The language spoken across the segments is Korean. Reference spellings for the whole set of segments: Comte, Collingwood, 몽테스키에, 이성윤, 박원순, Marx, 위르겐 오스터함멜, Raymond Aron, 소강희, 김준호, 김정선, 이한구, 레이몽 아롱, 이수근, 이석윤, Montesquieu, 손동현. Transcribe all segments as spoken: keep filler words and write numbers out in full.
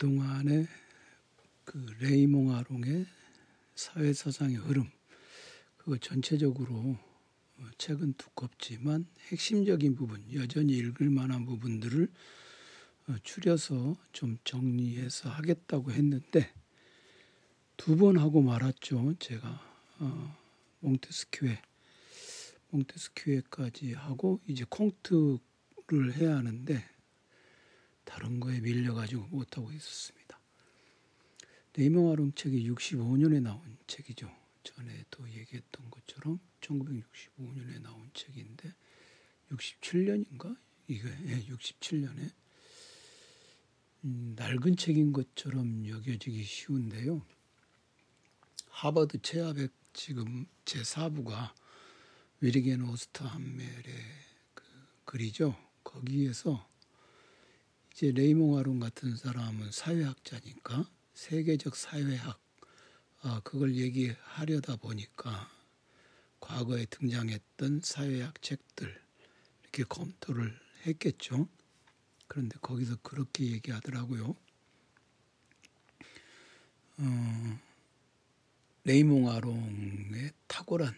그동안의 그 레이몽 아롱의 사회사상의 흐름, 그거 전체적으로 책은 두껍지만 핵심적인 부분, 여전히 읽을 만한 부분들을 추려서 좀 정리해서 하겠다고 했는데 두 번 하고 말았죠. 제가 어, 몽테스큐에, 몽테스큐에까지 하고 이제 콩트를 해야 하는데 다른 거에 밀려가지고 못하고 있었습니다. 레이몽 아롱 책이 육십오 년에 나온 책이죠. 전에도 얘기했던 것처럼 천구백육십오 년에 나온 책인데 육십칠 년인가? 이게 네, 육십칠 년에 음, 낡은 책인 것처럼 여겨지기 쉬운데요. 하버드 체아백 지금 제사 부가 위르겐 오스터함멜의 그 글이죠. 거기에서 이제 레이몽 아론 같은 사람은 사회학자니까 세계적 사회학 아, 그걸 얘기하려다 보니까 과거에 등장했던 사회학 책들 이렇게 검토를 했겠죠. 그런데 거기서 그렇게 얘기하더라고요. 어, 레이몽 아롱의 탁월한,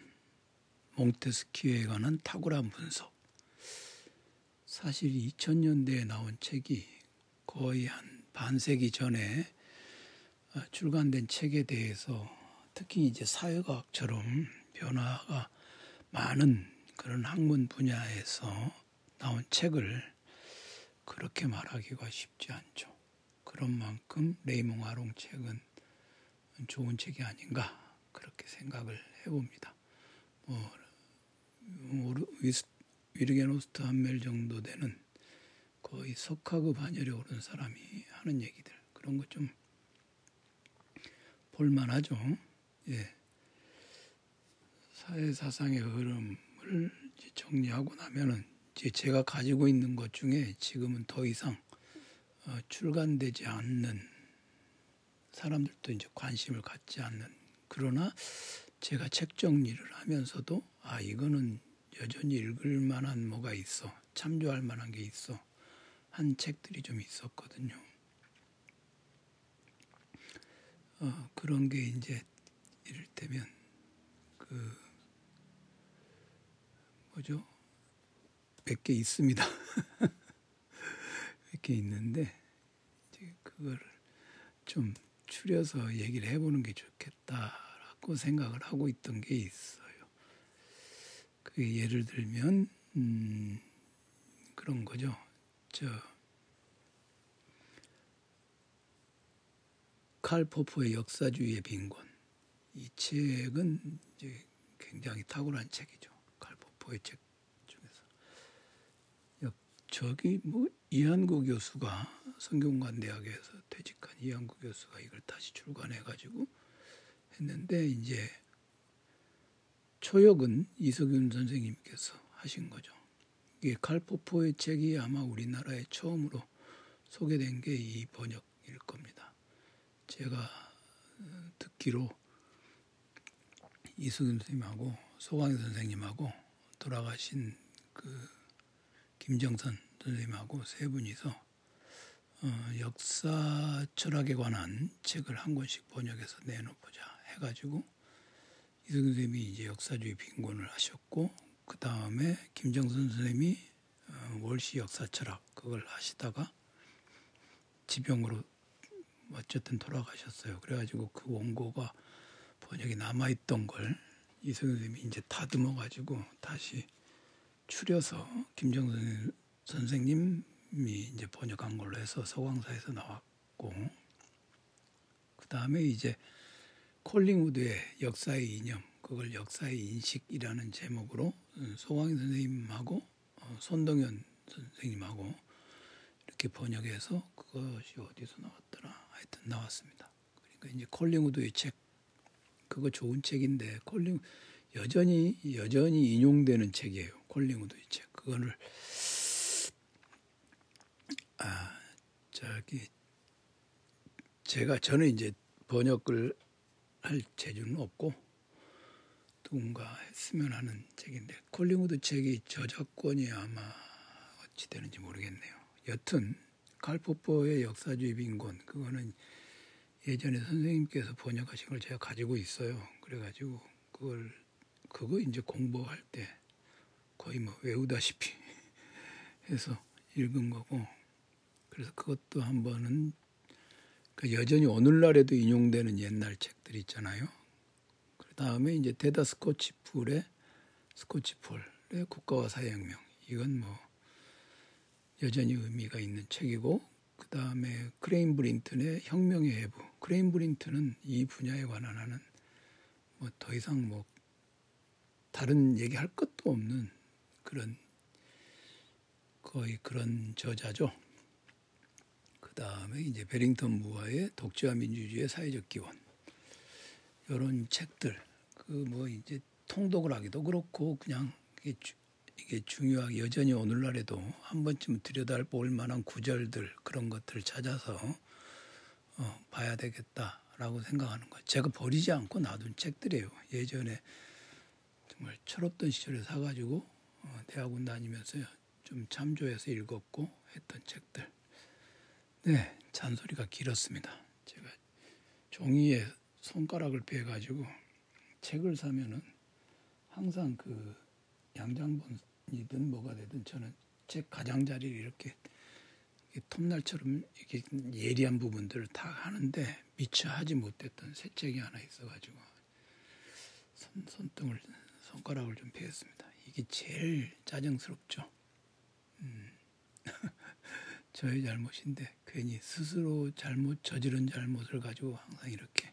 몽테스키에 관한 탁월한 분석. 사실 이천 년대에 나온 책이 거의 한 반세기 전에 출간된 책에 대해서 특히 이제 사회과학처럼 변화가 많은 그런 학문 분야에서 나온 책을 그렇게 말하기가 쉽지 않죠. 그런 만큼 레이몽 아롱 책은 좋은 책이 아닌가 그렇게 생각을 해봅니다. 뭐 위르겐 오스트함멜 정도 되는 거의 석학의 반열에 오른 사람이 하는 얘기들 그런 것 좀 볼만하죠. 예. 사회사상의 흐름을 이제 정리하고 나면은 이제 제가 가지고 있는 것 중에 지금은 더 이상 어, 출간되지 않는 사람들도 이제 관심을 갖지 않는 그러나 제가 책 정리를 하면서도 아 이거는 여전히 읽을 만한 뭐가 있어 참조할 만한 게 있어 한 책들이 좀 있었거든요. 어, 그런 게 이제 이를테면 그 뭐죠? 몇 개 있습니다. 몇 개 있는데 이제 그걸 좀 추려서 얘기를 해보는 게 좋겠다라고 생각을 하고 있던 게 있어요. 그 예를 들면 음, 그런 거죠. 저 칼 포프의 역사주의의 빈곤. 이 책은 이제 굉장히 탁월한 책이죠. 칼 포프의 책 중에서. 저기 뭐 이한구 교수가 성균관 대학에서 퇴직한 이한구 교수가 이걸 다시 출간해가지고 했는데 이제 초역은 이석윤 선생님께서 하신 거죠. 이게 칼 포프의 책이 아마 우리나라에 처음으로 소개된 게 이 번역일 겁니다. 제가 듣기로 이수근 선생님하고 소강희 선생님하고 돌아가신 그 김정선 선생님하고 세 분이서 어 역사 철학에 관한 책을 한 권씩 번역해서 내놓고자 해가지고 이수근 선생님이 이제 역사주의 빈곤을 하셨고 그 다음에 김정선 선생님이 어 월시 역사 철학 그걸 하시다가 지병으로 어쨌든 돌아가셨어요. 그래가지고 그 원고가 번역이 남아있던 걸 이성윤 선생님이 이제 다듬어가지고 다시 추려서 김정선 선생님이 이제 번역한 걸로 해서 서강사에서 나왔고 그 다음에 이제 콜링우드의 역사의 이념 그걸 역사의 인식이라는 제목으로 소강희 선생님하고 손동현 선생님하고 이렇게 번역해서 그것이 어디서 나왔더라 하여튼 나왔습니다. 그러니까 이제 콜링우드의 책 그거 좋은 책인데 콜링 여전히 여전히 인용되는 책이에요. 콜링우드의 책 그거를 아 저기 제가 저는 이제 번역을 할 재주는 없고 누군가 했으면 하는 책인데 콜링우드 책이 저작권이 아마 어찌 되는지 모르겠네요. 여튼 칼포퍼의 역사주의 빈곤, 그거는 예전에 선생님께서 번역하신 걸 제가 가지고 있어요. 그래가지고 그걸 그거 이제 공부할 때 거의 뭐 외우다시피 해서 읽은 거고, 그래서 그것도 한 번은 그러니까 여전히 오늘날에도 인용되는 옛날 책들 있잖아요. 그 다음에 이제 데다 스코치풀의 스코치폴의 국가와 사회혁명, 이건 뭐 여전히 의미가 있는 책이고, 그 다음에 크레인브린튼의 혁명의 해부. 크레인브린튼은 이 분야에 관한 하는 뭐 더 이상 뭐 다른 얘기할 것도 없는 그런 거의 그런 저자죠. 그 다음에 이제 베링턴 무아의 독재와 민주주의의 사회적 기원, 이런 책들, 그 뭐 이제 통독을 하기도 그렇고 그냥 이게 이게 중요하게 여전히 오늘날에도 한 번쯤 들여다볼 만한 구절들, 그런 것들을 찾아서 어, 봐야 되겠다라고 생각하는 거예요. 제가 버리지 않고 놔둔 책들이에요. 예전에 정말 철없던 시절에 사가지고 어, 대학원 다니면서 좀 참조해서 읽었고 했던 책들. 네, 잔소리가 길었습니다. 제가 종이에 손가락을 베가지고 책을 사면은 항상 그 양장본이든 뭐가 되든 저는 책 가장자리를 이렇게 톱날처럼 이렇게 예리한 부분들을 다 하는데 미처 하지 못했던 새 책이 하나 있어가지고 손, 손등을 손가락을 좀 베었습니다. 이게 제일 짜증스럽죠. 음. 저의 잘못인데 괜히 스스로 잘못 저지른 잘못을 가지고 항상 이렇게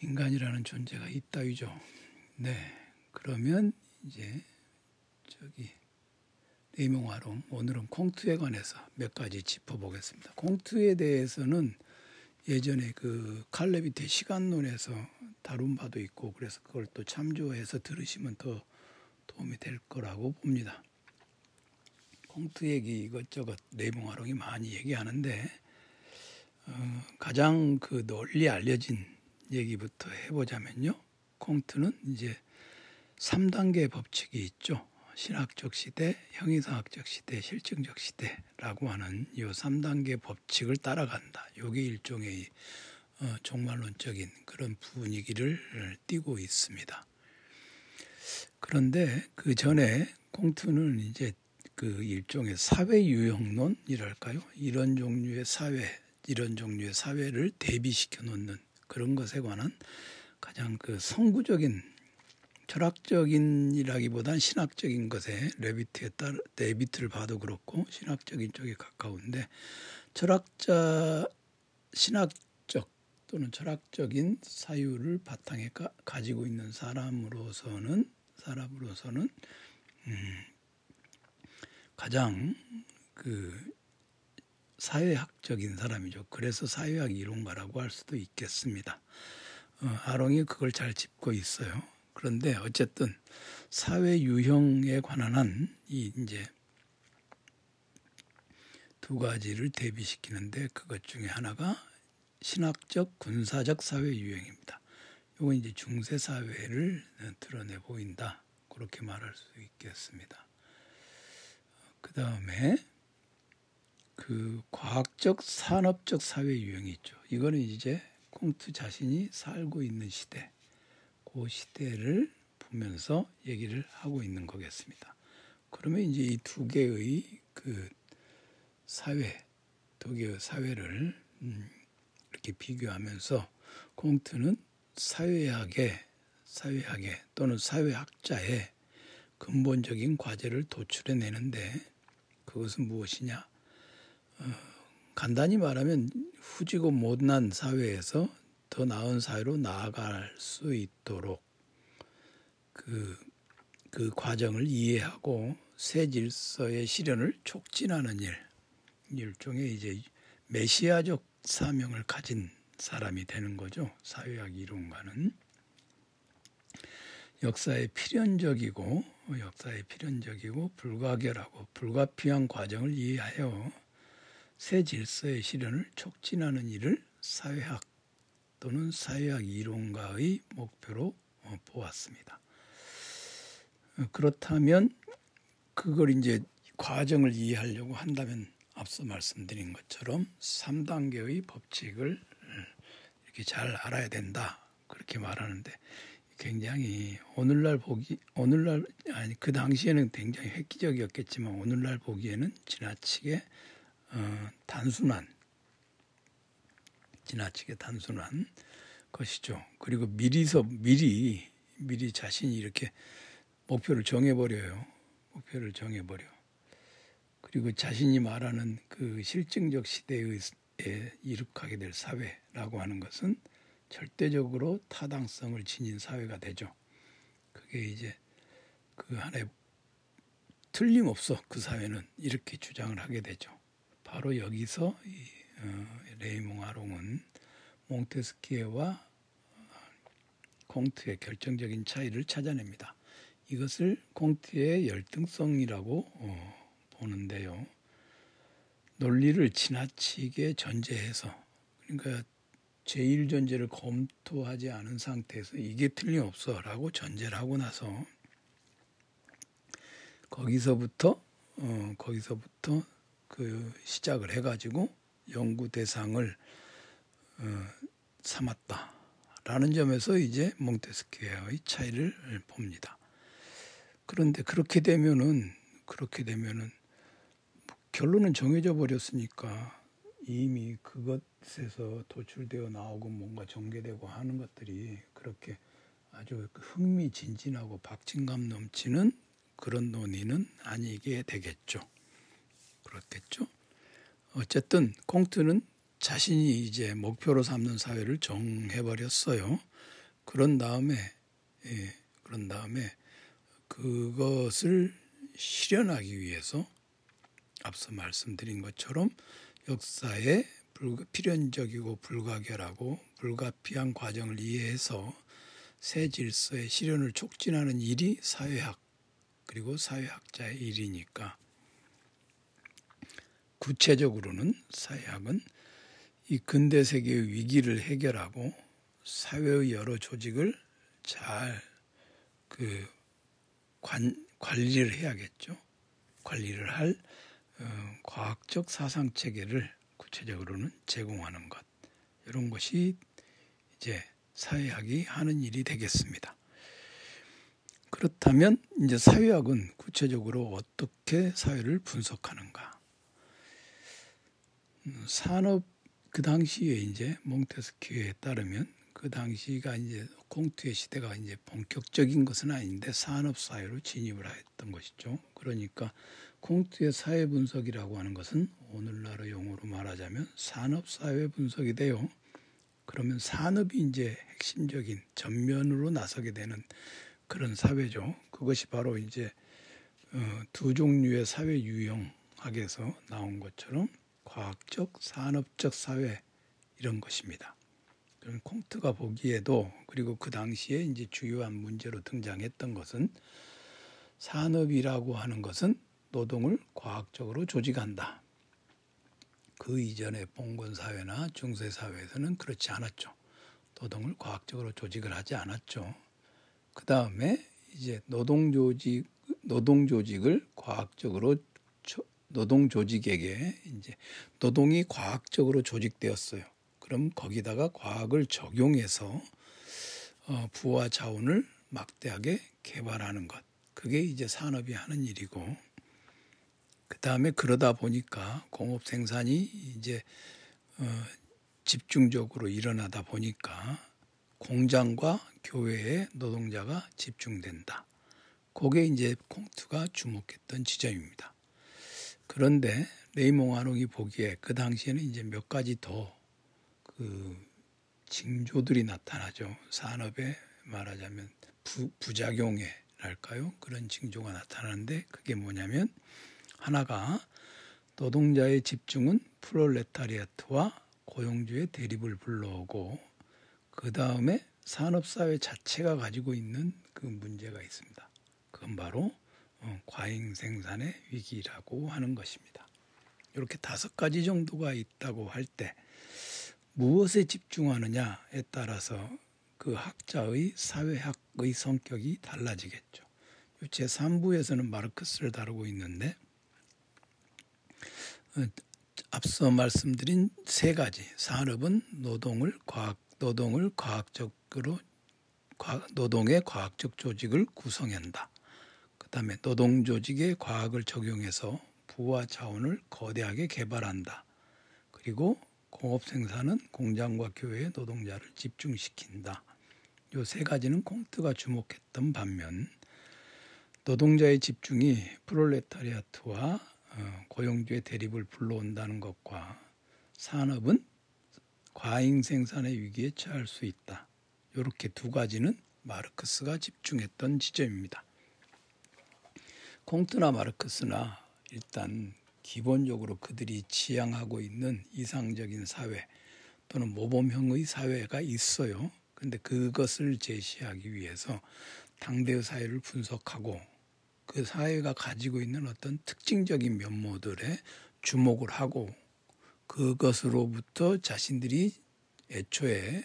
인간이라는 존재가 있다위죠. 네. 그러면 이제 저기 레이몽 아롱, 오늘은 콩트에 관해서 몇 가지 짚어보겠습니다. 콩트에 대해서는 예전에 그 칼레비테 시간론에서 다룬 바도 있고, 그래서 그걸 또 참조해서 들으시면 더 도움이 될 거라고 봅니다. 콩트 얘기 이것저것 레이몽 아롱이 많이 얘기하는데 어, 가장 그 널리 알려진 얘기부터 해보자면요. 콩트는 이제 삼 단계 법칙이 있죠. 신학적 시대, 형이상학적 시대, 실증적 시대라고 하는 이 삼 단계 법칙을 따라간다. 이게 일종의 어, 종말론적인 그런 분위기를 띄고 있습니다. 그런데 그 전에 콩트는 이제 그 일종의 사회유형론이랄까요? 이런 종류의 사회, 이런 종류의 사회를 대비시켜 놓는 그런 것에 관한 가장 그 선구적인, 철학적인이라기보단 신학적인 것에 레비트에 따라, 레비트를 봐도 그렇고 신학적인 쪽에 가까운데, 철학자 신학적 또는 철학적인 사유를 바탕에 가, 가지고 있는 사람으로서는 사람으로서는 음, 가장 그 사회학적인 사람이죠. 그래서 사회학 이론가라고 할 수도 있겠습니다. 어, 아롱이 그걸 잘 짚고 있어요. 그런데 어쨌든 사회 유형에 관한 한 이 이제 두 가지를 대비시키는데, 그것 중에 하나가 신학적 군사적 사회 유형입니다. 요건 이제 중세 사회를 드러내 보인다, 그렇게 말할 수 있겠습니다. 그 다음에 그 과학적 산업적 사회 유형이 있죠. 이거는 이제 콩트 자신이 살고 있는 시대, 그 시대를 보면서 얘기를 하고 있는 거겠습니다. 그러면 이제 이 두 개의 그 사회, 두 개의 사회를 음, 이렇게 비교하면서 콩트는 사회학의, 사회학의 또는 사회학자의 근본적인 과제를 도출해내는데, 그것은 무엇이냐? 어, 간단히 말하면 후지고 못난 사회에서 더 나은 사회로 나아갈 수 있도록 그, 그 과정을 이해하고 새 질서의 실현을 촉진하는 일, 일종의 이제 메시아적 사명을 가진 사람이 되는 거죠. 사회학 이론과는 역사의 필연적이고 역사의 필연적이고 불가결하고 불가피한 과정을 이해하여 새 질서의 실현을 촉진하는 일을 사회학 또는 사회학 이론가의 목표로 보았습니다. 그렇다면 그걸 이제 과정을 이해하려고 한다면 앞서 말씀드린 것처럼 삼 단계의 법칙을 이렇게 잘 알아야 된다 그렇게 말하는데, 굉장히 오늘날 보기 오늘날 아니 그 당시에는 굉장히 획기적이었겠지만 오늘날 보기에는 지나치게 어, 단순한 지나치게 단순한 것이죠. 그리고 미리서 미리 미리 자신이 이렇게 목표를 정해버려요. 목표를 정해버려. 그리고 자신이 말하는 그 실증적 시대에 이룩하게 될 사회라고 하는 것은 절대적으로 타당성을 지닌 사회가 되죠. 그게 이제 그 하나의 틀림없어 그 사회는 이렇게 주장을 하게 되죠. 바로 여기서 이, 어, 레이몽 아롱은 몽테스키에와 콩트의 결정적인 차이를 찾아냅니다. 이것을 콩트의 열등성이라고 어, 보는데요. 논리를 지나치게 전제해서, 그러니까 제일 전제를 검토하지 않은 상태에서 이게 틀림없어라고 전제를 하고 나서 거기서부터 어, 거기서부터 그 시작을 해가지고 연구 대상을 어, 삼았다. 라는 점에서 이제 몽테스키에의 차이를 봅니다. 그런데 그렇게 되면은 그렇게 되면은 결론은 정해져 버렸으니까 이미 그것에서 도출되어 나오고 뭔가 전개되고 하는 것들이 그렇게 아주 흥미진진하고 박진감 넘치는 그런 논의는 아니게 되겠죠. 그렇겠죠. 어쨌든 콩트는 자신이 이제 목표로 삼는 사회를 정해버렸어요. 그런 다음에, 예, 그런 다음에 그것을 실현하기 위해서 앞서 말씀드린 것처럼 역사의 불가, 필연적이고 불가결하고 불가피한 과정을 이해해서 새 질서의 실현을 촉진하는 일이 사회학 그리고 사회학자의 일이니까 구체적으로는 사회학은 이 근대 세계의 위기를 해결하고 사회의 여러 조직을 잘 그 관리를 해야겠죠. 관리를 할 어, 과학적 사상 체계를 구체적으로는 제공하는 것. 이런 것이 이제 사회학이 하는 일이 되겠습니다. 그렇다면 이제 사회학은 구체적으로 어떻게 사회를 분석하는가? 음, 산업 그 당시에 이제 몽테스키에 따르면 그 당시가 이제 콩트의 시대가 이제 본격적인 것은 아닌데 산업 사회로 진입을 했던 것이죠. 그러니까 콩트의 사회 분석이라고 하는 것은 오늘날의 용어로 말하자면 산업 사회 분석이 돼요. 그러면 산업이 이제 핵심적인 전면으로 나서게 되는 그런 사회죠. 그것이 바로 이제 두 종류의 사회 유형학에서 나온 것처럼 과학적, 산업적 사회 이런 것입니다. 그럼 콩트가 보기에도 그리고 그 당시에 이제 주요한 문제로 등장했던 것은 산업이라고 하는 것은 노동을 과학적으로 조직한다. 그 이전의 봉건 사회나 중세 사회에서는 그렇지 않았죠. 노동을 과학적으로 조직을 하지 않았죠. 그 다음에 이제 노동 조직 노동 조직을 과학적으로 노동 조직에게 이제 노동이 과학적으로 조직되었어요. 그럼 거기다가 과학을 적용해서 어, 부와 자원을 막대하게 개발하는 것. 그게 이제 산업이 하는 일이고, 그 다음에 그러다 보니까 공업 생산이 이제 어, 집중적으로 일어나다 보니까 공장과 교회에 노동자가 집중된다. 그게 이제 콩트가 주목했던 지점입니다. 그런데 레이몽 아롱이 보기에 그 당시에는 이제 몇 가지 더 그 징조들이 나타나죠. 산업에 말하자면 부, 부작용이랄까요? 그런 징조가 나타나는데 그게 뭐냐면 하나가 노동자의 집중은 프롤레타리아트와 고용주의 대립을 불러오고, 그 다음에 산업사회 자체가 가지고 있는 그 문제가 있습니다. 그건 바로 어, 과잉 생산의 위기라고 하는 것입니다. 이렇게 다섯 가지 정도가 있다고 할 때 무엇에 집중하느냐에 따라서 그 학자의 사회학의 성격이 달라지겠죠. 제삼 부에서는 마르크스를 다루고 있는데 앞서 말씀드린 세 가지, 산업은 노동을 과학 노동을 과학적으로 노동의 과학적 조직을 구성한다. 그다음에 노동 조직에 과학을 적용해서 부와 자원을 거대하게 개발한다. 그리고 공업 생산은 공장과 교회에 노동자를 집중시킨다. 요 세 가지는 콩트가 주목했던 반면 노동자의 집중이 프롤레타리아트와 고용주의 대립을 불러온다는 것과 산업은 과잉 생산의 위기에 처할 수 있다. 이렇게 두 가지는 마르크스가 집중했던 지점입니다. 콩트나 마르크스나 일단 기본적으로 그들이 지향하고 있는 이상적인 사회 또는 모범형의 사회가 있어요. 그런데 그것을 제시하기 위해서 당대의 사회를 분석하고 그 사회가 가지고 있는 어떤 특징적인 면모들에 주목을 하고 그것으로부터 자신들이 애초에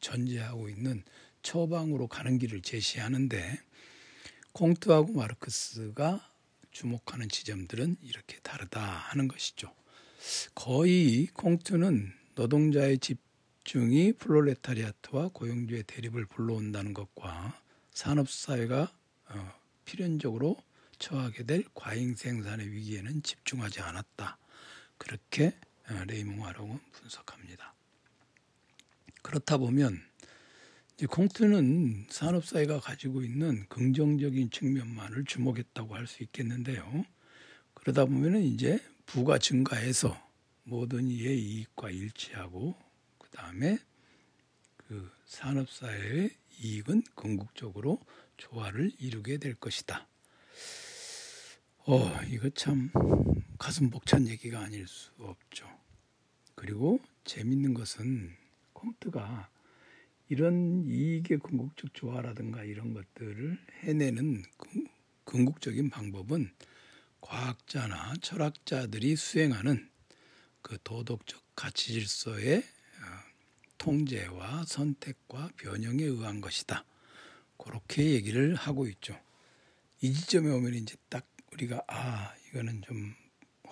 전제하고 있는 처방으로 가는 길을 제시하는데 콩트하고 마르크스가 주목하는 지점들은 이렇게 다르다 하는 것이죠. 거의 콩트는 노동자의 집중이 프롤레타리아트와 고용주의 대립을 불러온다는 것과 산업사회가 필연적으로 처하게 될 과잉 생산의 위기에는 집중하지 않았다. 그렇게 레이몽 아롱은 분석합니다. 그렇다 보면 이제 콩트는 산업사회가 가지고 있는 긍정적인 측면만을 주목했다고 할 수 있겠는데요. 그러다 보면 이제 부가 증가해서 모든 이의 이익과 일치하고 그다음에 그 산업사회의 이익은 궁극적으로 조화를 이루게 될 것이다. 어, 이거 참 가슴 벅찬 얘기가 아닐 수 없죠. 그리고 재밌는 것은 콩트가 이런 이익의 궁극적 조화라든가 이런 것들을 해내는 궁극적인 방법은 과학자나 철학자들이 수행하는 그 도덕적 가치 질서의 통제와 선택과 변형에 의한 것이다. 그렇게 얘기를 하고 있죠. 이 지점에 오면 이제 딱 우리가 아 이거는 좀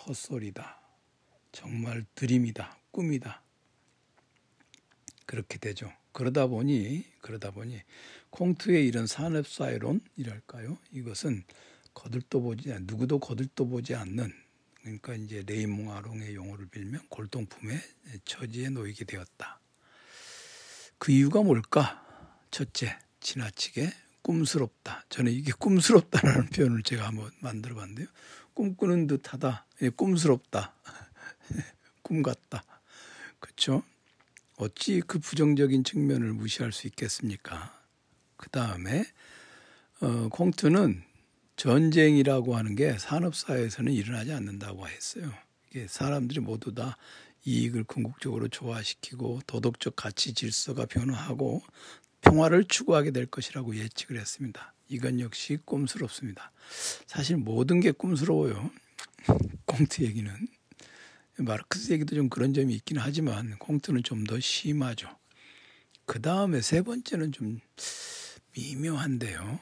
헛소리다. 정말 드림이다. 꿈이다. 그렇게 되죠. 그러다 보니 그러다 보니 콩트의 이런 산업사회론이랄까요? 이것은 거들떠보지 누구도 거들떠보지 않는 그러니까 이제 레이몽 아롱의 용어를 빌면 골동품의 처지에 놓이게 되었다. 그 이유가 뭘까? 첫째, 지나치게 꿈스럽다. 저는 이게 꿈스럽다라는 표현을 제가 한번 만들어봤는데요. 꿈꾸는 듯하다. 꿈스럽다. 꿈 같다. 그렇죠? 어찌 그 부정적인 측면을 무시할 수 있겠습니까? 그 다음에 어, 콩트는 전쟁이라고 하는 게 산업사회에서는 일어나지 않는다고 했어요. 이게 사람들이 모두 다 이익을 궁극적으로 조화시키고 도덕적 가치 질서가 변화하고 평화를 추구하게 될 것이라고 예측을 했습니다. 이건 역시 꿈스럽습니다. 사실 모든 게 꿈스러워요. 콩트 얘기는. 마르크스 얘기도 좀 그런 점이 있긴 하지만 콩트는 좀 더 심하죠. 그 다음에 세 번째는 좀 미묘한데요.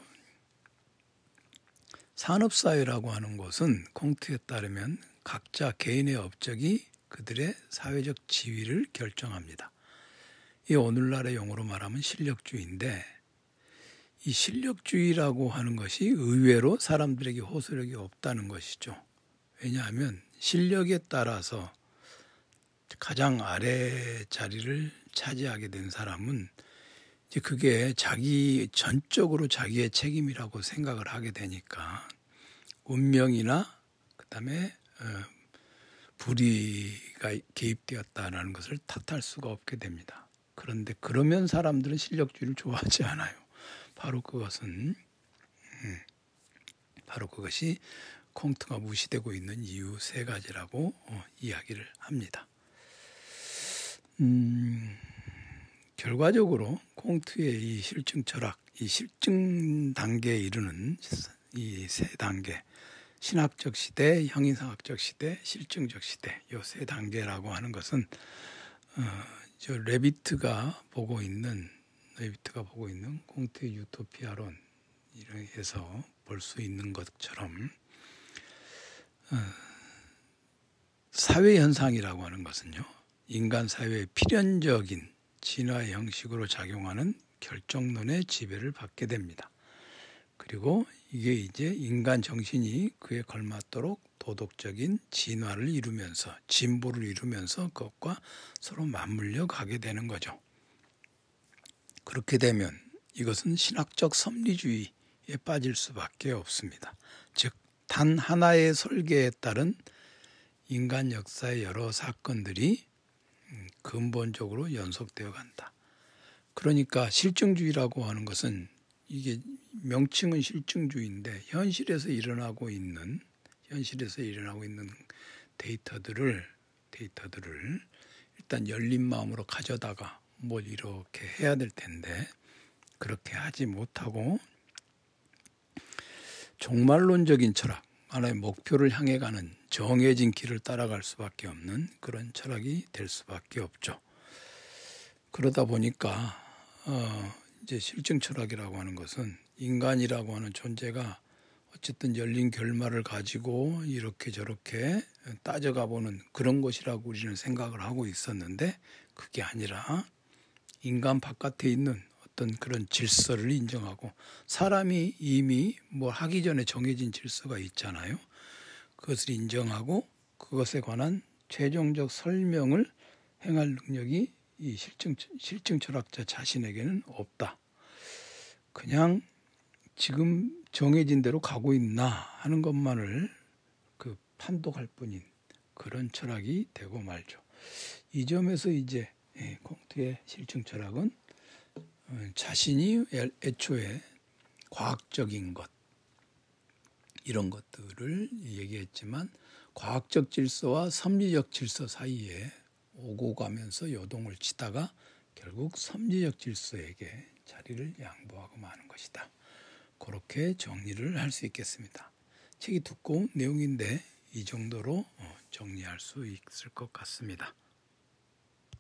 산업사회라고 하는 것은 콩트에 따르면 각자 개인의 업적이 그들의 사회적 지위를 결정합니다. 이 오늘날의 용어로 말하면 실력주의인데 이 실력주의라고 하는 것이 의외로 사람들에게 호소력이 없다는 것이죠. 왜냐하면 실력에 따라서 가장 아래 자리를 차지하게 된 사람은 이제 그게 자기 전적으로 자기의 책임이라고 생각을 하게 되니까 운명이나 그다음에 불의가 개입되었다라는 것을 탓할 수가 없게 됩니다. 그런데 그러면 사람들은 실력주의를 좋아하지 않아요. 바로 그것은 바로 그것이 콩트가 무시되고 있는 이유 세 가지라고 어, 이야기를 합니다. 음, 결과적으로 콩트의 이 실증 철학, 이 실증 단계에 이르는 이 세 단계, 신학적 시대, 형이상학적 시대, 실증적 시대, 이 세 단계라고 하는 것은 어, 저 레비트가 보고 있는 레비트가 보고 있는 콩트의 유토피아론 이런에서 볼 수 있는 것처럼 어, 사회 현상이라고 하는 것은요, 인간 사회의 필연적인 진화의 형식으로 작용하는 결정론의 지배를 받게 됩니다. 그리고 이게 이제 인간 정신이 그에 걸맞도록 도덕적인 진화를 이루면서 진보를 이루면서 그것과 서로 맞물려 가게 되는 거죠. 그렇게 되면 이것은 신학적 섭리주의에 빠질 수밖에 없습니다. 즉 단 하나의 설계에 따른 인간 역사의 여러 사건들이 근본적으로 연속되어 간다. 그러니까 실증주의라고 하는 것은 이게 명칭은 실증주의인데 현실에서 일어나고 있는 현실에서 일어나고 있는 데이터들을 데이터들을 일단 열린 마음으로 가져다가 뭘 이렇게 해야 될 텐데 그렇게 하지 못하고 종말론적인 철학, 하나의 목표를 향해 가는 정해진 길을 따라갈 수밖에 없는 그런 철학이 될 수밖에 없죠. 그러다 보니까 어, 이제 실증 철학이라고 하는 것은 인간이라고 하는 존재가 어쨌든 열린 결말을 가지고 이렇게 저렇게 따져가보는 그런 것이라고 우리는 생각을 하고 있었는데 그게 아니라 인간 바깥에 있는 어떤 그런 질서를 인정하고 사람이 이미 뭘 하기 전에 정해진 질서가 있잖아요. 그것을 인정하고 그것에 관한 최종적 설명을 행할 능력이 이 실증, 실증 철학자 자신에게는 없다. 그냥 지금 정해진 대로 가고 있나 하는 것만을 그 판독할 뿐인 그런 철학이 되고 말죠. 이 점에서 이제 콩트의 실증 철학은 자신이 애초에 과학적인 것 이런 것들을 얘기했지만 과학적 질서와 섭리적 질서 사이에 오고 가면서 요동을 치다가 결국 섭리적 질서에게 자리를 양보하고 마는 것이다. 그렇게 정리를 할 수 있겠습니다. 책이 두꺼운 내용인데 이 정도로 정리할 수 있을 것 같습니다.